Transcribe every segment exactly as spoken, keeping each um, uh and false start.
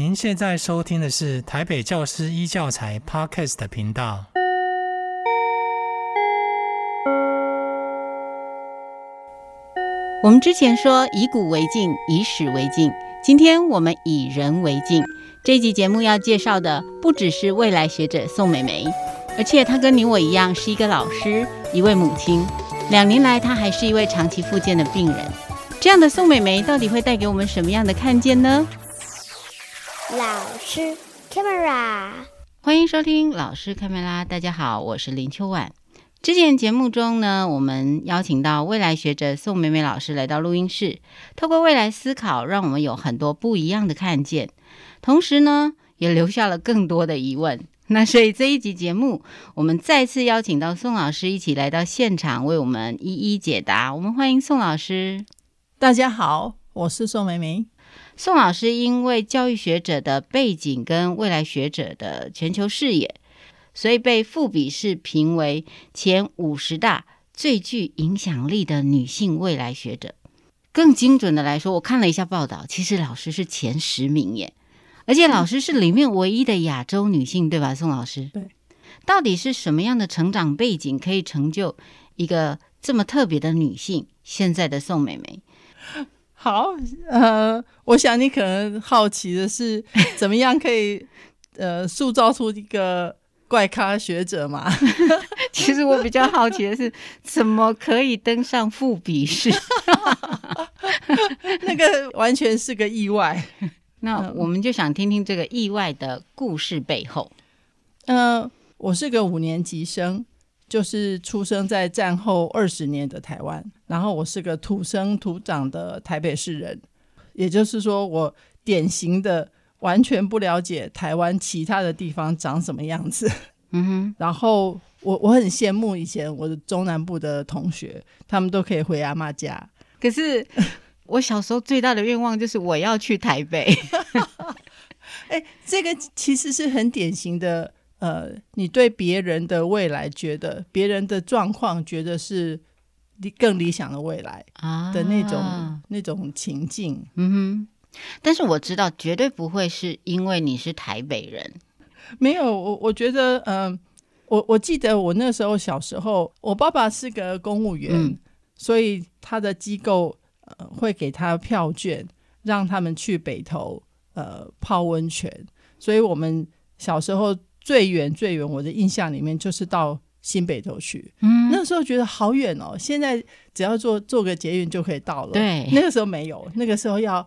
您现在收听的是台北教师一教材 Podcast 的频道。我们之前说以古为镜，以史为镜，今天我们以人为镜。这一集节目要介绍的不只是未来学者宋美眉，而且她跟你我一样是一个老师，一位母亲，两年来她还是一位长期复健的病人。这样的宋美眉到底会带给我们什么样的看见呢？老师 Camera， 欢迎收听老师 Camera。 大家好，我是林秋婉。之前节目中呢，我们邀请到未来学者宋美美老师来到录音室，透过未来思考，让我们有很多不一样的看见，同时呢也留下了更多的疑问。那所以这一集节目，我们再次邀请到宋老师一起来到现场，为我们一一解答。我们欢迎宋老师。大家好，我是宋美美。宋老师因为教育学者的背景跟未来学者的全球视野，所以被富比士评为前五十大最具影响力的女性未来学者。更精准的来说，我看了一下报道，其实老师是前十名耶，而且老师是里面唯一的亚洲女性，对吧，宋老师？对。到底是什么样的成长背景可以成就一个这么特别的女性，现在的宋美美？好，呃，我想你可能好奇的是，怎么样可以呃塑造出一个怪咖学者嘛？其实我比较好奇的是，怎么可以登上富比士？那个完全是个意外。那我们就想听听这个意外的故事背后。呃，我是个五年级生。就是出生在战后二十年的台湾，然后我是个土生土长的台北市人，也就是说我典型的完全不了解台湾其他的地方长什么样子。嗯哼。然后 我, 我很羡慕以前我的中南部的同学，他们都可以回阿嬷家。可是我小时候最大的愿望就是我要去台北。、欸、这个其实是很典型的呃，你对别人的未来觉得别人的状况觉得是更理想的未来的那种、啊、那种情境。嗯哼。但是我知道绝对不会是因为你是台北人。没有， 我, 我觉得、呃、我, 我记得我那时候小时候，我爸爸是个公务员、嗯、所以他的机构、呃、会给他票券让他们去北投、呃、泡温泉，所以我们小时候最远最远我的印象里面就是到新北投去、嗯、那时候觉得好远哦，现在只要坐坐个捷运就可以到了。对，那个时候没有，那个时候要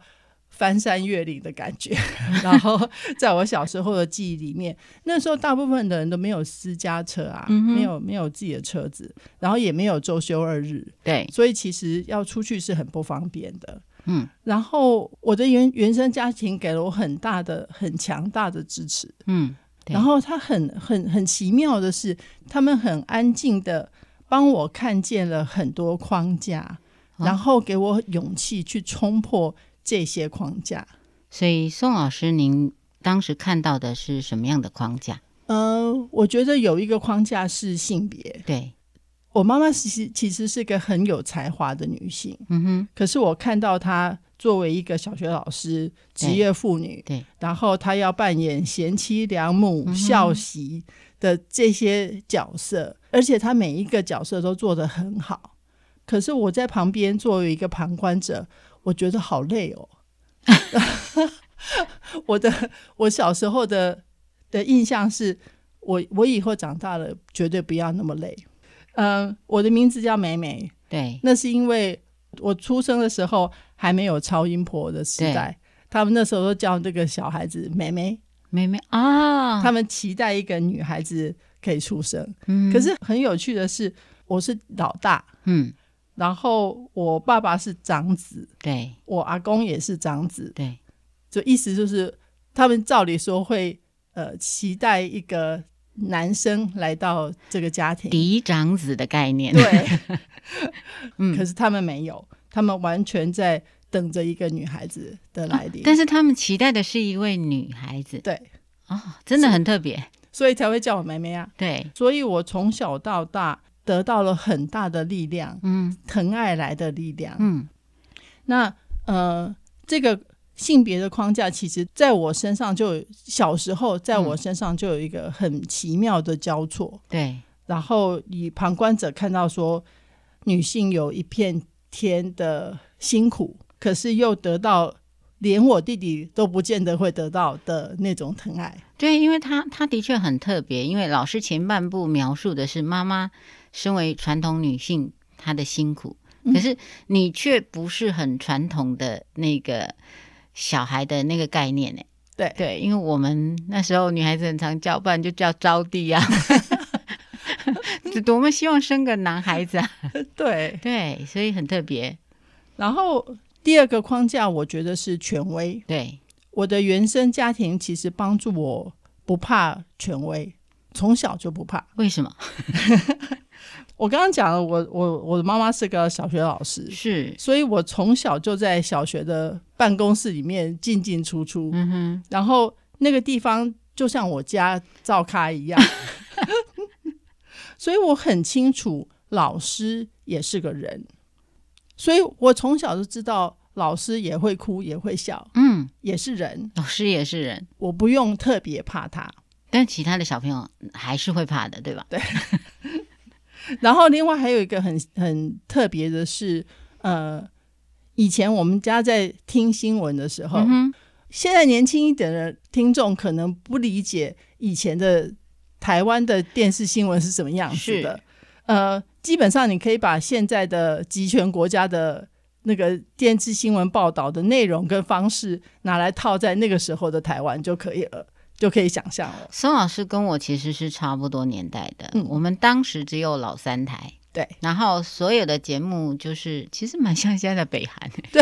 翻山越岭的感觉。然后在我小时候的记忆里面，那时候大部分的人都没有私家车啊、嗯、没有没有自己的车子，然后也没有周休二日。对，所以其实要出去是很不方便的。嗯，然后我的 原, 原生家庭给了我很大的很强大的支持。嗯，然后他很很很奇妙的是，他们很安静的帮我看见了很多框架、哦、然后给我勇气去冲破这些框架。所以宋老师，您当时看到的是什么样的框架？呃，我觉得有一个框架是性别。对，我妈妈其实是个很有才华的女性。嗯哼。可是我看到她作为一个小学老师，职业妇女，对对，然后她要扮演贤妻良母、嗯、孝媳的这些角色，而且她每一个角色都做得很好。可是我在旁边作为一个旁观者，我觉得好累哦。我的我小时候的的印象是，我我以后长大了绝对不要那么累。嗯、呃，我的名字叫美美，对，那是因为我出生的时候还没有超音波的时代，他们那时候都叫这个小孩子妹妹妹妹啊，他们期待一个女孩子可以出生、嗯、可是很有趣的是，我是老大，嗯，然后我爸爸是长子，对，我阿公也是长子，对，就意思就是他们照理说会呃期待一个男生来到这个家庭，嫡长子的概念。对。可是他们没有，他们完全在等着一个女孩子的来临、哦、但是他们期待的是一位女孩子。对、哦、真的很特别，所以才会叫我妹妹啊。对，所以我从小到大得到了很大的力量、嗯、疼爱来的力量。嗯，那呃，这个性别的框架其实在我身上就有，小时候在我身上就有一个很奇妙的交错，对，然后以旁观者看到说女性有一片天的辛苦，可是又得到连我弟弟都不见得会得到的那种疼爱。对，因为他他的确很特别，因为老师前半部描述的是妈妈身为传统女性她的辛苦，可是你却不是很传统的那个小孩的那个概念、欸、对对，因为我们那时候女孩子很常叫，不然就叫招娣啊多么希望生个男孩子啊对对，所以很特别。然后第二个框架我觉得是权威，对，我的原生家庭其实帮助我不怕权威，从小就不怕。为什么我刚刚讲了，我我我的妈妈是个小学老师，是，所以我从小就在小学的办公室里面进进出出、嗯、哼，然后那个地方就像我家灶咖一样所以我很清楚老师也是个人，所以我从小就知道老师也会哭也会笑，嗯，也是人，老师也是人，我不用特别怕他。但其他的小朋友还是会怕的，对吧？对然后另外还有一个很很特别的是，呃，以前我们家在听新闻的时候、嗯、现在年轻一点的听众可能不理解以前的台湾的电视新闻是什么样子的，呃，基本上你可以把现在的集权国家的那个电视新闻报道的内容跟方式拿来套在那个时候的台湾就可以了，就可以想象了。孙老师跟我其实是差不多年代的、嗯、我们当时只有老三台，对，然后所有的节目就是其实蛮像现在的北韩、欸、对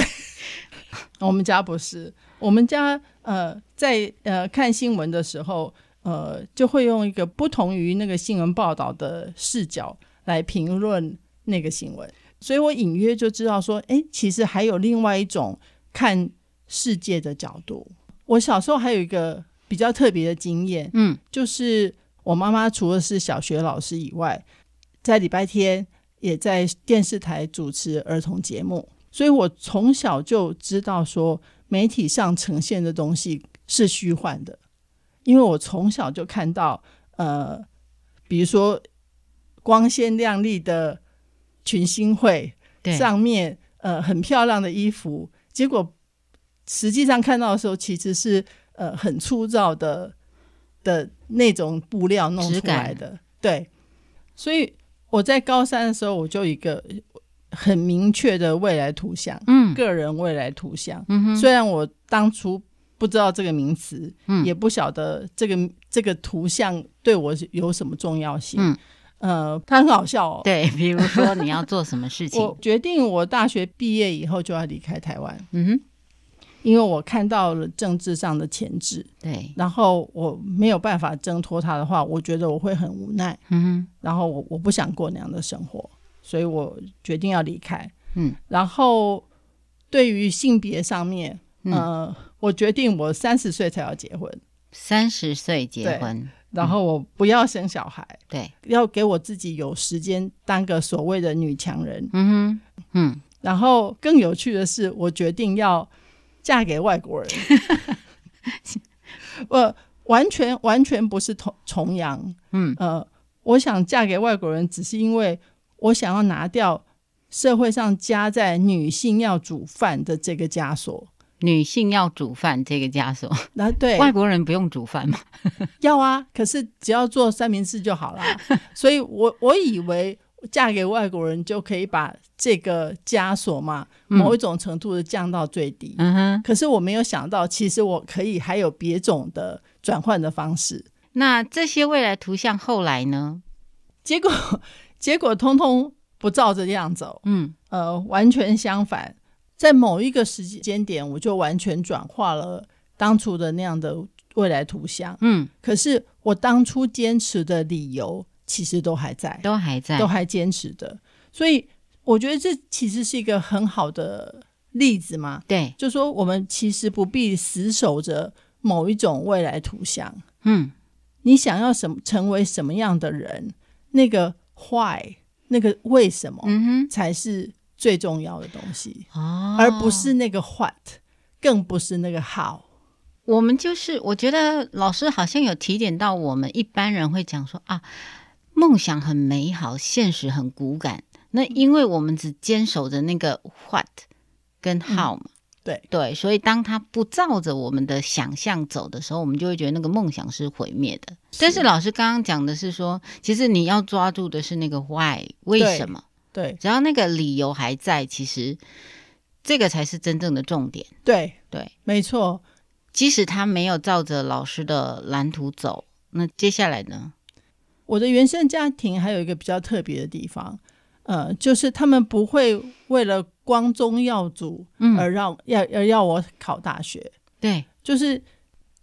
我们家不是，我们家呃在呃看新闻的时候呃就会用一个不同于那个新闻报道的视角来评论那个新闻，所以我隐约就知道说哎，其实还有另外一种看世界的角度。我小时候还有一个比较特别的经验，嗯，就是我妈妈除了是小学老师以外，在礼拜天也在电视台主持儿童节目，所以我从小就知道说媒体上呈现的东西是虚幻的，因为我从小就看到呃，比如说光鲜亮丽的群星会上面呃很漂亮的衣服，结果实际上看到的时候其实是呃，很粗糙的的那种布料弄出来的，对，所以我在高三的时候我就一个很明确的未来图像、嗯、个人未来图像、嗯、虽然我当初不知道这个名词、嗯、也不晓得这个这个图像对我有什么重要性、嗯、呃，它很好笑哦，对，比如说你要做什么事情我决定我大学毕业以后就要离开台湾，嗯哼，因为我看到了政治上的潜质，对，然后我没有办法挣脱它的话，我觉得我会很无奈，嗯，然后我我不想过那样的生活，所以我决定要离开，嗯，然后对于性别上面、嗯、呃，我决定我三十岁才要结婚，三十岁结婚，然后我不要生小孩，对、嗯，要给我自己有时间当个所谓的女强人，嗯哼，嗯，然后更有趣的是，我决定要嫁给外国人我完全完全不是崇洋、嗯呃、我想嫁给外国人只是因为我想要拿掉社会上加在女性要煮饭的这个枷锁，女性要煮饭这个枷锁、啊、对，外国人不用煮饭吗要啊，可是只要做三明治就好了所以我我以为嫁给外国人就可以把这个枷锁嘛、嗯、某一种程度的降到最低、嗯、可是我没有想到其实我可以还有别种的转换的方式。那这些未来图像后来呢？结果结果通通不照着样走，嗯，呃，完全相反。在某一个时间点我就完全转化了当初的那样的未来图像，嗯，可是我当初坚持的理由其实都还在，都还在，都还坚持的，所以我觉得这其实是一个很好的例子嘛。对，就说我们其实不必死守着某一种未来图像。嗯，你想要什么，成为什么样的人，那个 why， 那个为什么，嗯哼，才是最重要的东西，哦，而不是那个 what。更不是那个好。我们就是我觉得老师好像有提点到，我们一般人会讲说啊，梦想很美好，现实很骨感，那因为我们只坚守着那个 what 跟 how 嘛、嗯、对对，所以当他不照着我们的想象走的时候，我们就会觉得那个梦想是毁灭的。但是老师刚刚讲的是说，其实你要抓住的是那个 why， 为什么。 对， 对，只要那个理由还在，其实这个才是真正的重点。对对，没错。即使他没有照着老师的蓝图走，那接下来呢？我的原生家庭还有一个比较特别的地方，呃，就是他们不会为了光宗耀祖而让、嗯、要, 要, 要我考大学。对，就是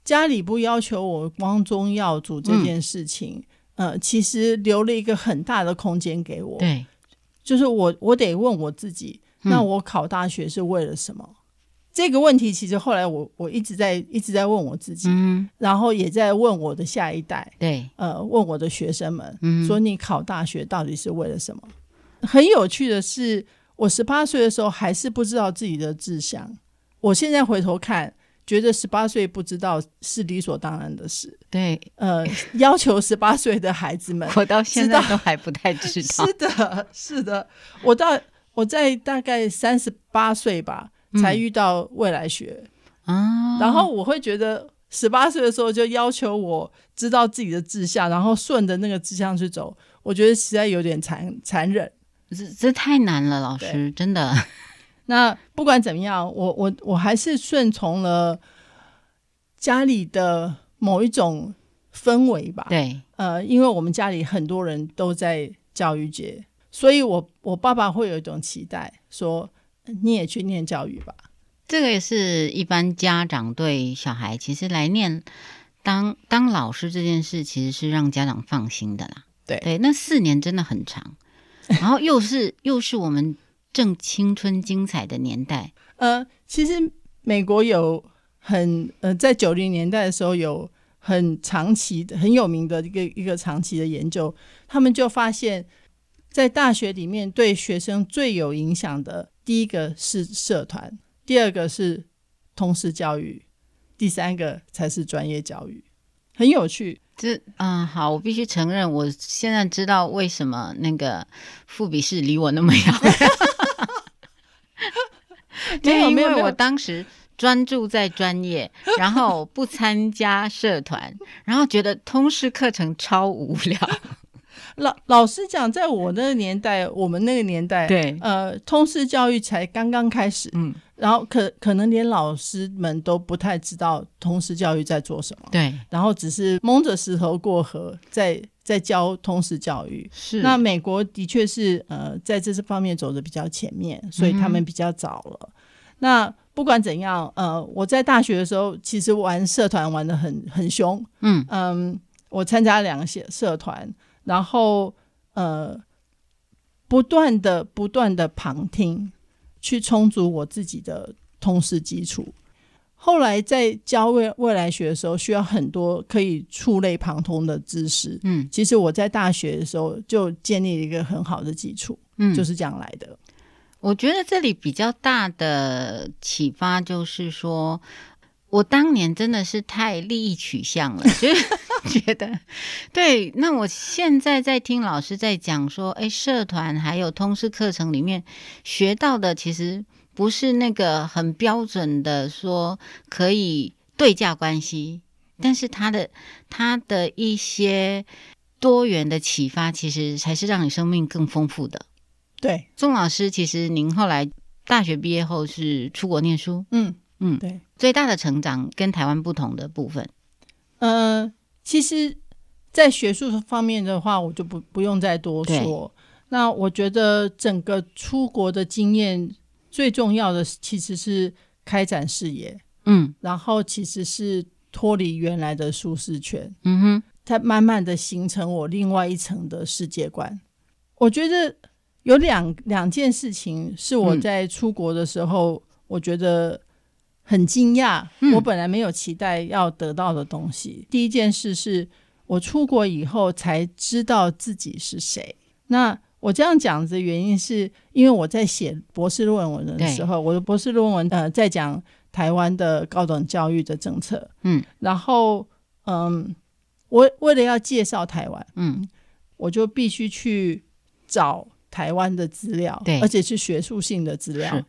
家里不要求我光宗耀祖这件事情、嗯、呃，其实留了一个很大的空间给我。对，就是我我得问我自己，那我考大学是为了什么、嗯、这个问题其实后来我我一直在一直在问我自己、嗯、然后也在问我的下一代。对，呃，问我的学生们、嗯、说你考大学到底是为了什么。很有趣的是，我十八岁的时候还是不知道自己的志向，我现在回头看觉得十八岁不知道是理所当然的事。对，呃，要求十八岁的孩子们我到现在都还不太知道。是的是的，我到我在大概三十八岁吧才遇到未来学、嗯、然后我会觉得十八岁的时候就要求我知道自己的志向，然后顺着那个志向去走，我觉得实在有点 残, 残忍。 这, 这太难了老师，真的。那不管怎么样，我我我还是顺从了家里的某一种氛围吧。对，呃，因为我们家里很多人都在教育界，所以我我爸爸会有一种期待说你也去念教育吧。这个也是一般家长对小孩，其实来念当当老师这件事其实是让家长放心的啦。 对， 对，那四年真的很长，然后又是又是我们正青春精彩的年代。呃，其实美国有很呃，在九零年代的时候有很长期很有名的一个一个长期的研究，他们就发现在大学里面对学生最有影响的，第一个是社团，第二个是通识教育，第三个才是专业教育。很有趣。这、呃、好，我必须承认我现在知道为什么那个富比士离我那么遥远没有，因为我当时专注在专业然后不参加社团然后觉得通识课程超无聊老, 老实讲，在我那个年代，我们那个年代，对，呃，通识教育才刚刚开始，嗯，然后可可能连老师们都不太知道通识教育在做什么，对，然后只是蒙着石头过河，在在教通识教育。是，那美国的确是呃，在这方面走的比较前面，所以他们比较早了。嗯、那不管怎样，呃，我在大学的时候，其实玩社团玩得很很凶，嗯嗯，我参加了两个社团。然后呃，不断的不断的旁听，去充足我自己的通识基础。后来在教未未来学的时候，需要很多可以触类旁通的知识。嗯，其实我在大学的时候就建立了一个很好的基础，嗯，就是这样来的。我觉得这里比较大的启发就是说，我当年真的是太利益取向了，就是觉得对。那我现在在听老师在讲说，哎，社团还有通识课程里面学到的，其实不是那个很标准的说可以对价关系，但是它的它的一些多元的启发，其实才是让你生命更丰富的。对，钟老师，其实您后来大学毕业后是出国念书，嗯。嗯，对，最大的成长跟台湾不同的部分，呃，其实在学术方面的话我就不不用再多说。那我觉得整个出国的经验最重要的其实是开展视野，嗯，然后其实是脱离原来的舒适圈，嗯哼，它慢慢的形成我另外一层的世界观。我觉得有两两件事情是我在出国的时候、嗯、我觉得很惊讶，我本来没有期待要得到的东西、嗯、第一件事是我出国以后才知道自己是谁。那我这样讲的原因是因为我在写博士论文的时候，我的博士论文、呃、在讲台湾的高等教育的政策，嗯，然后嗯，我为了要介绍台湾，嗯，我就必须去找台湾的资料，对，而且是学术性的资料。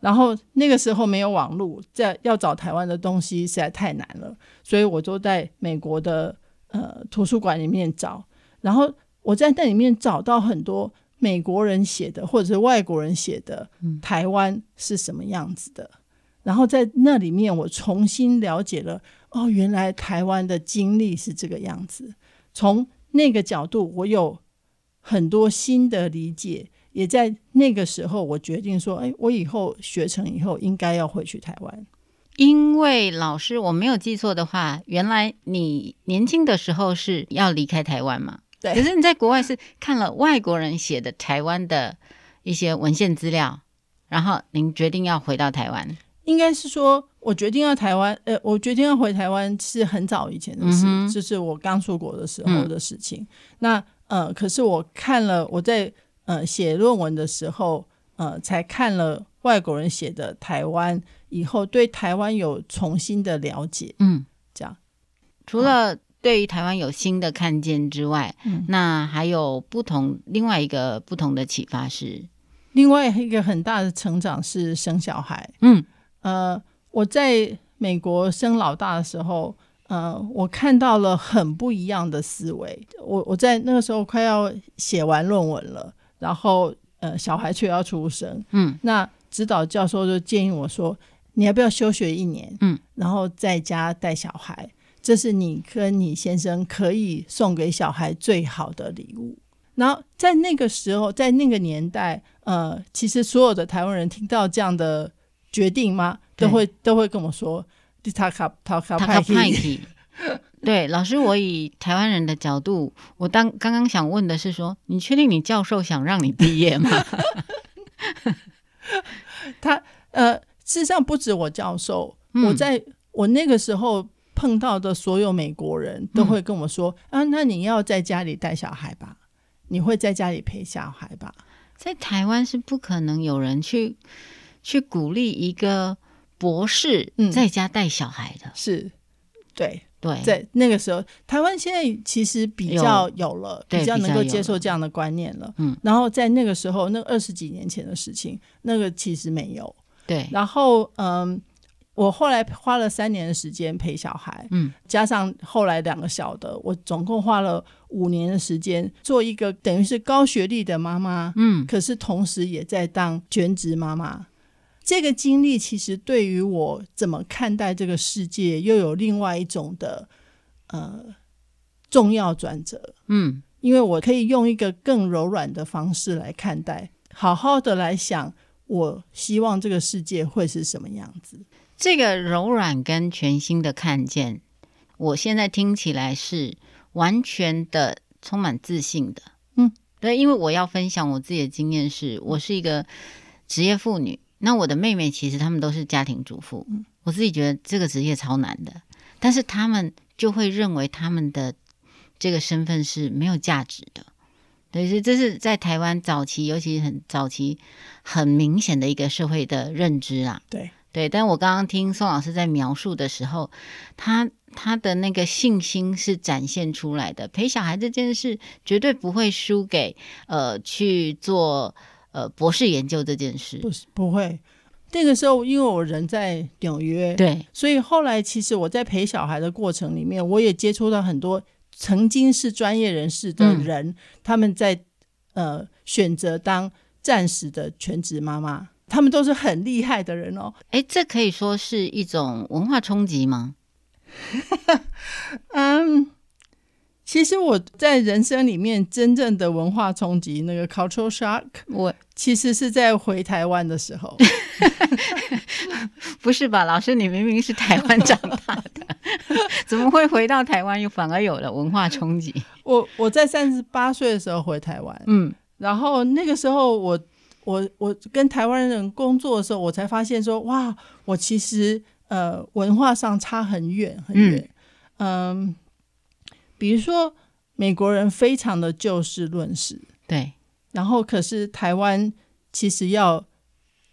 然后那个时候没有网络，在要找台湾的东西实在太难了，所以我就在美国的呃图书馆里面找，然后我在那里面找到很多美国人写的或者是外国人写的台湾是什么样子的，嗯，然后在那里面我重新了解了，哦，原来台湾的经历是这个样子。从那个角度我有很多新的理解，也在那个时候我决定说，哎，我以后学成以后应该要回去台湾。因为老师我没有记错的话，原来你年轻的时候是要离开台湾嘛？对。可是你在国外是看了外国人写的台湾的一些文献资料，然后您决定要回到台湾。应该是说我决定要台湾，呃，我决定要回台湾是很早以前的事，嗯，就是我刚出国的时候的事情，嗯，那呃，可是我看了，我在呃写论文的时候呃，才看了外国人写的台湾，以后对台湾有重新的了解，嗯，这样。除了对于台湾有新的看见之外，嗯，那还有不同另外一个不同的启发是，另外一个很大的成长是生小孩。嗯，呃，我在美国生老大的时候，呃，我看到了很不一样的思维。我我在那个时候快要写完论文了，然后呃，小孩却要出生，嗯，那指导教授就建议我说，你要不要休学一年，嗯，然后在家带小孩，这是你跟你先生可以送给小孩最好的礼物。然后在那个时候，在那个年代，呃，其实所有的台湾人听到这样的决定嘛，都会都会跟我说你逃卡逃卡派去。对，老师，我以台湾人的角度，我当刚刚想问的是说，你确定你教授想让你毕业吗？他呃，事实上不止我教授，嗯，我在我那个时候碰到的所有美国人都会跟我说，嗯，啊，那你要在家里带小孩吧，你会在家里陪小孩吧。在台湾是不可能有人去去鼓励一个博士在家带小孩的，嗯，是，对。对，在那个时候台湾现在其实比较有了有比较能够接受这样的观念 了, 了、嗯，然后在那个时候那二十几年前的事情那个其实没有。对，然后嗯，我后来花了三年的时间陪小孩，嗯，加上后来两个小的，我总共花了五年的时间做一个等于是高学历的妈妈，嗯，可是同时也在当全职妈妈。这个经历其实对于我怎么看待这个世界又有另外一种的呃重要转折。嗯，因为我可以用一个更柔软的方式来看待，好好的来想我希望这个世界会是什么样子。这个柔软跟全新的看见，我现在听起来是完全的充满自信的。嗯，对，因为我要分享我自己的经验是，我是一个职业妇女，那我的妹妹其实她们都是家庭主妇，嗯，我自己觉得这个职业超难的，但是她们就会认为她们的这个身份是没有价值的。对，这是在台湾早期，尤其很早期很明显的一个社会的认知啦。对对，但我刚刚听宋老师在描述的时候，她她的那个信心是展现出来的。陪小孩这件事绝对不会输给呃去做呃，博士研究这件事，不是不会。那个时候因为我人在纽约，对，所以后来其实我在陪小孩的过程里面，我也接触到很多曾经是专业人士的人，嗯，他们在呃选择当暂时的全职妈妈，他们都是很厉害的人哦。哎，这可以说是一种文化冲击吗？嗯。其实我在人生里面真正的文化冲击，那个 cultural shock， 我其实是在回台湾的时候。不是吧，老师，你明明是台湾长大的，怎么会回到台湾又反而有了文化冲击？我我在三十八岁的时候回台湾，嗯，然后那个时候我我我跟台湾人工作的时候，我才发现说，哇，我其实呃文化上差很远很远，嗯。嗯，比如说美国人非常的就事论事，对，然后可是台湾其实要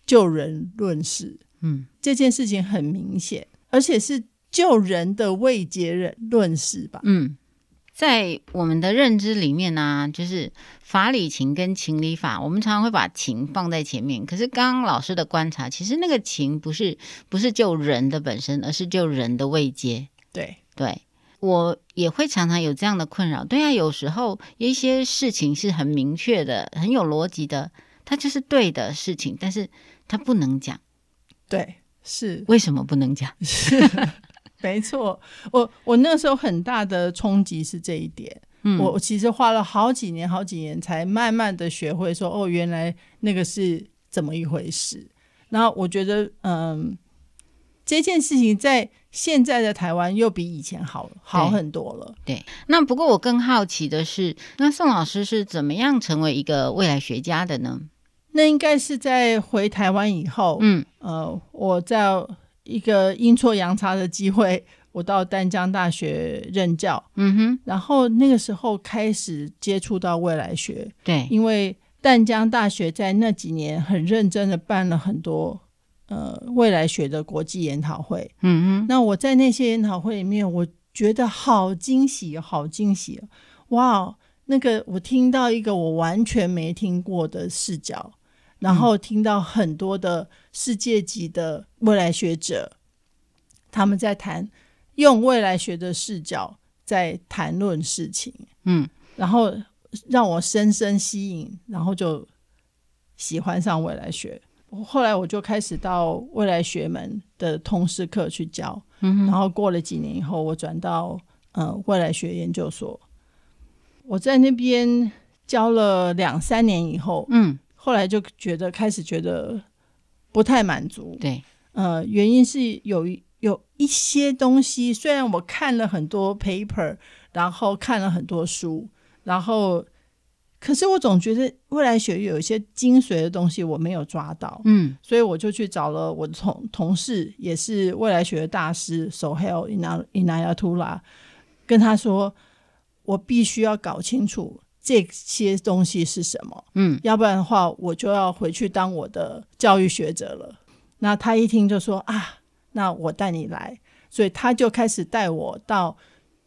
就人论事，嗯，这件事情很明显，而且是就人的未结论是吧？嗯，在我们的认知里面呢、啊，就是法理情跟情理法，我们常常会把情放在前面。可是刚刚老师的观察，其实那个情不是不是就人的本身，而是就人的位阶。对对，我也会常常有这样的困扰。对啊，有时候一些事情是很明确的，很有逻辑的，它就是对的事情，但是它不能讲。对，是为什么不能讲？是没错，我我那时候很大的冲击是这一点、嗯、我其实花了好几年好几年才慢慢的学会说，哦，原来那个是怎么一回事。然后我觉得嗯，这件事情在现在的台湾又比以前好好很多了。 对, 对，那不过我更好奇的是，那宋老师是怎么样成为一个未来学家的呢？那应该是在回台湾以后，嗯，呃，我在一个阴错阳差的机会，我到淡江大学任教，嗯哼，然后那个时候开始接触到未来学，对，因为淡江大学在那几年很认真的办了很多呃未来学的国际研讨会，嗯哼，那我在那些研讨会里面，我觉得好惊喜，好惊喜，哇，那个我听到一个我完全没听过的视角。然后听到很多的世界级的未来学者、嗯、他们在谈用未来学的视角在谈论事情，嗯，然后让我深深吸引，然后就喜欢上未来学。后来我就开始到未来学门的通识课去教、嗯、然后过了几年以后，我转到、呃、未来学研究所。我在那边教了两三年以后，嗯，后来就觉得开始觉得不太满足。对，呃，原因是有有一些东西，虽然我看了很多 paper， 然后看了很多书，然后可是我总觉得未来学有一些精髓的东西我没有抓到，嗯，所以我就去找了我的同同事，也是未来学的大师 Sohail Inayatullah， 跟他说，我必须要搞清楚这些东西是什么，嗯，要不然的话我就要回去当我的教育学者了。那他一听就说，啊，那我带你来，所以他就开始带我到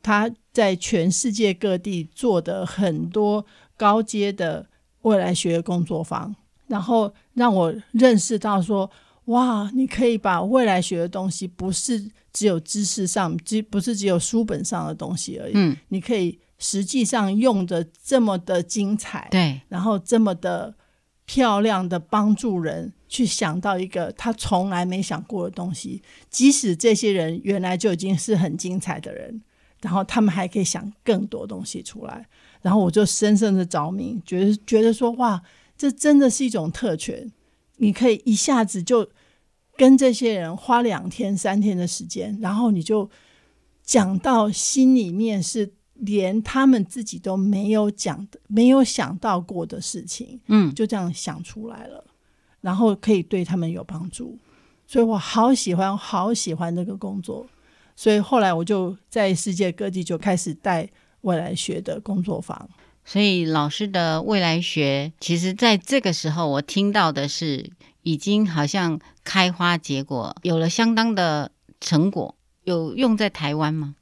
他在全世界各地做的很多高阶的未来学工作坊，然后让我认识到说，哇，你可以把未来学的东西不是只有知识上，不是只有书本上的东西而已，嗯，你可以实际上用的这么的精彩，对，然后这么的漂亮的帮助人去想到一个他从来没想过的东西，即使这些人原来就已经是很精彩的人，然后他们还可以想更多东西出来。然后我就深深的着迷，觉得觉得说，哇，这真的是一种特权，你可以一下子就跟这些人花两天三天的时间，然后你就讲到心里面是连他们自己都没有讲的、没有想到过的事情，嗯，就这样想出来了，然后可以对他们有帮助，所以我好喜欢好喜欢这个工作。所以后来我就在世界各地就开始带未来学的工作坊。所以老师的未来学，其实在这个时候我听到的是已经好像开花结果，有了相当的成果。有用在台湾吗？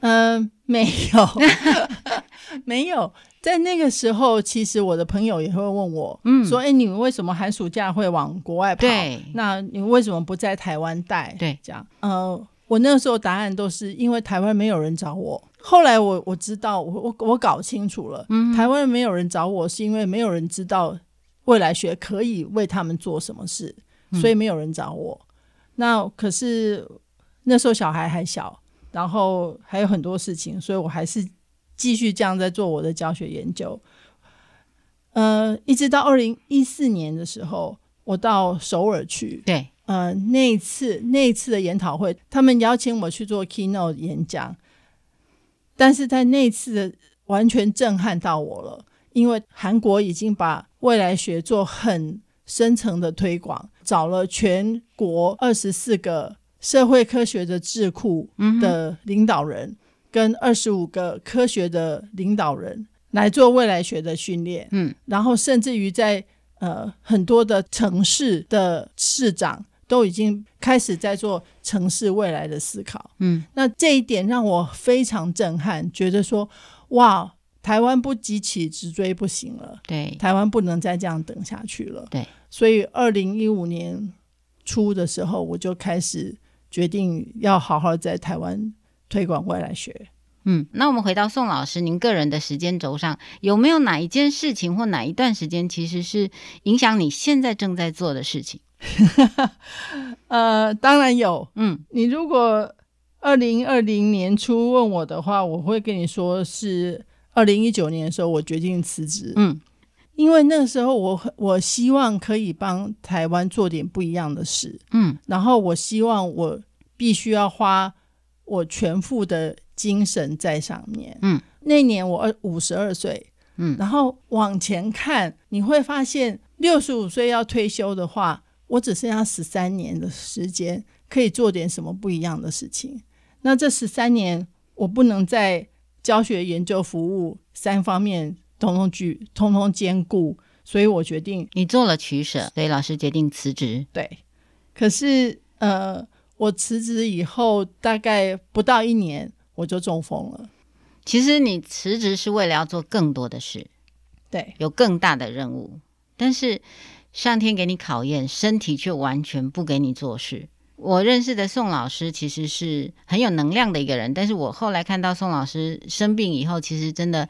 嗯、呃，没有没有。在那个时候其实我的朋友也会问我、嗯、说，哎，你们为什么寒暑假会往国外跑，对，那你为什么不在台湾带，对，这样。呃，我那个时候答案都是因为台湾没有人找我。后来我我知道 我, 我, 我搞清楚了、嗯、台湾没有人找我是因为没有人知道未来学可以为他们做什么事，所以没有人找我、嗯、那可是那时候小孩还小，然后还有很多事情，所以我还是继续这样在做我的教学研究。呃，一直到二零一四年的时候，我到首尔去，对，呃，那一次那一次的研讨会，他们邀请我去做 keynote 演讲，但是在那一次的完全震撼到我了，因为韩国已经把未来学做很深层的推广，找了全国二十四个。社会科学的智库的领导人、嗯、跟二十五个科学的领导人来做未来学的训练、嗯、然后甚至于在呃很多的城市的市长都已经开始在做城市未来的思考。嗯，那这一点让我非常震撼，觉得说哇，台湾不急起直追不行了，对，台湾不能再这样等下去了。对，所以二零一五年初的时候，我就开始决定要好好在台湾推广未来学。嗯，那我们回到宋老师您个人的时间轴上，有没有哪一件事情或哪一段时间其实是影响你现在正在做的事情？呃，当然有。嗯，你如果二零二零年初问我的话，我会跟你说是二零一九年的时候我决定辞职。嗯，因为那个时候我我希望可以帮台湾做点不一样的事。嗯，然后我希望我必须要花我全副的精神在上面。嗯，那年我五十二岁。嗯，然后往前看，你会发现六十五岁要退休的话，我只剩下十三年的时间可以做点什么不一样的事情。那这十三年我不能在教学研究服务三方面通通具通通兼顾，所以我决定你做了取舍，所以老师决定辞职。对，可是呃，我辞职以后大概不到一年我就中风了。其实你辞职是为了要做更多的事，对，有更大的任务，但是上天给你考验，身体却完全不给你做事。我认识的宋老师其实是很有能量的一个人，但是我后来看到宋老师生病以后，其实真的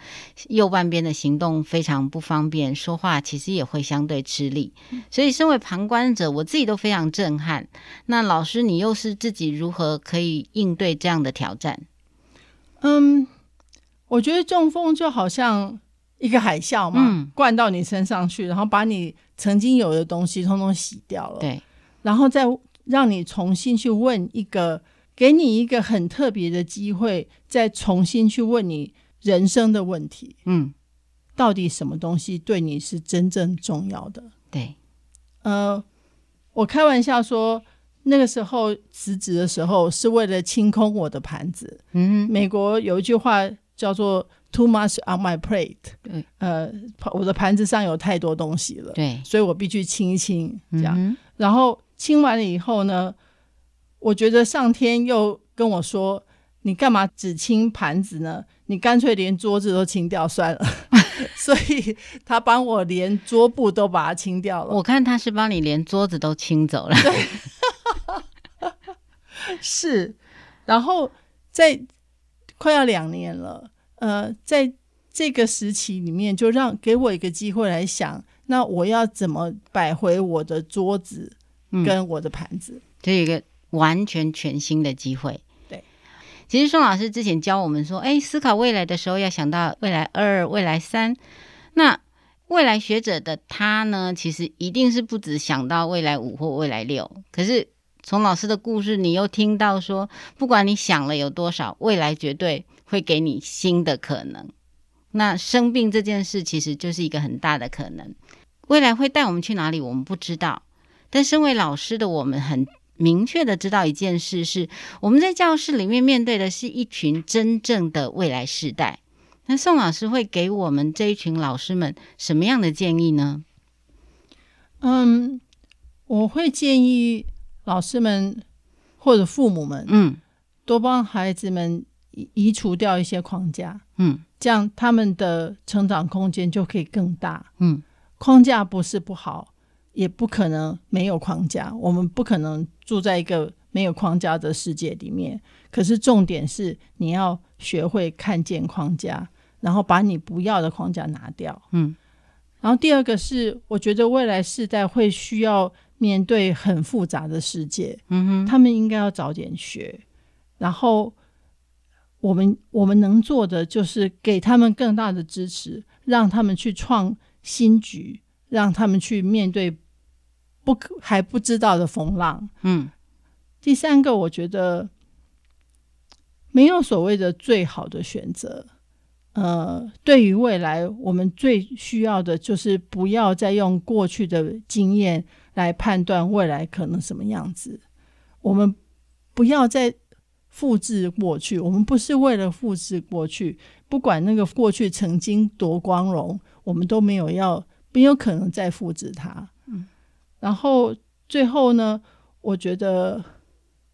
右半边的行动非常不方便，说话其实也会相对吃力，所以身为旁观者，我自己都非常震撼。那老师，你又是自己如何可以应对这样的挑战？嗯，我觉得中风就好像一个海啸嘛，嗯，灌到你身上去，然后把你曾经有的东西通通洗掉了，对，然后再让你重新去问一个，给你一个很特别的机会，再重新去问你人生的问题。嗯，到底什么东西对你是真正重要的？对，呃，我开玩笑说，那个时候辞职的时候是为了清空我的盘子。嗯，美国有一句话叫做 too much on my plate， 对，呃，我的盘子上有太多东西了，对，所以我必须清一清，这样，嗯，然后清完了以后呢，我觉得上天又跟我说，你干嘛只清盘子呢？你干脆连桌子都清掉算了。所以他帮我连桌布都把它清掉了。我看他是帮你连桌子都清走了。对。是。然后在快要两年了，呃，在这个时期里面，就让给我一个机会来想，那我要怎么摆回我的桌子跟我的盘子，这，嗯，有一个完全全新的机会。对，其实宋老师之前教我们说，哎，思考未来的时候要想到未来二、未来三。那未来学者的他呢，其实一定是不只想到未来五或未来六。可是从老师的故事，你又听到说，不管你想了有多少，未来绝对会给你新的可能。那生病这件事，其实就是一个很大的可能。未来会带我们去哪里，我们不知道。但身为老师的我们很明确的知道一件事，是我们在教室里面面对的是一群真正的未来世代。那宋老师会给我们这一群老师们什么样的建议呢？嗯，我会建议老师们或者父母们，嗯，多帮孩子们移除掉一些框架，嗯，这样他们的成长空间就可以更大。嗯，框架不是不好，也不可能没有框架，我们不可能住在一个没有框架的世界里面。可是重点是你要学会看见框架，然后把你不要的框架拿掉。嗯，然后第二个是，我觉得未来世代会需要面对很复杂的世界，嗯哼，他们应该要早点学。然后我们我们能做的就是给他们更大的支持，让他们去创新局，让他们去面对不还不知道的风浪。嗯，第三个，我觉得没有所谓的最好的选择。呃，对于未来，我们最需要的就是不要再用过去的经验来判断未来可能什么样子。我们不要再复制过去，我们不是为了复制过去，不管那个过去曾经多光荣，我们都没有要没有可能再复制它。嗯，然后最后呢，我觉得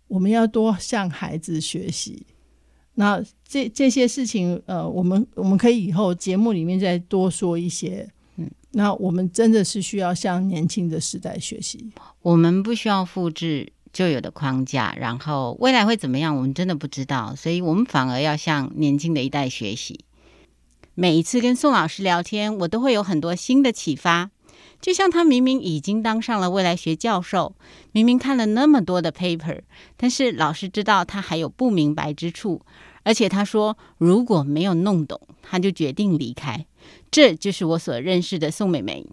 我们要多向孩子学习。那 这, 这些事情呃，我们我们可以以后节目里面再多说一些。嗯，那我们真的是需要向年轻的时代学习，我们不需要复制就有的框架，然后未来会怎么样我们真的不知道，所以我们反而要向年轻的一代学习。每一次跟宋老师聊天，我都会有很多新的启发，就像他明明已经当上了未来学教授，明明看了那么多的 paper， 但是老师知道他还有不明白之处，而且他说如果没有弄懂他就决定离开。这就是我所认识的宋美眉。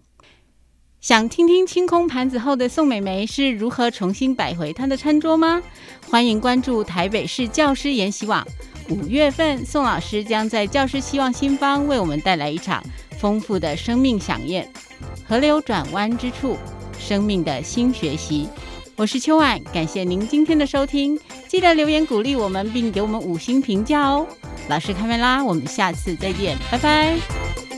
想听听清空盘子后的宋美眉是如何重新摆回她的餐桌吗？欢迎关注台北市教师研习网。五月份宋老师将在教师希望新方为我们带来一场丰富的生命飨宴，河流转弯之处，生命的新学习。我是秋婉，感谢您今天的收听，记得留言鼓励我们并给我们五星评价哦。老师开麦啦，我们下次再见，拜拜。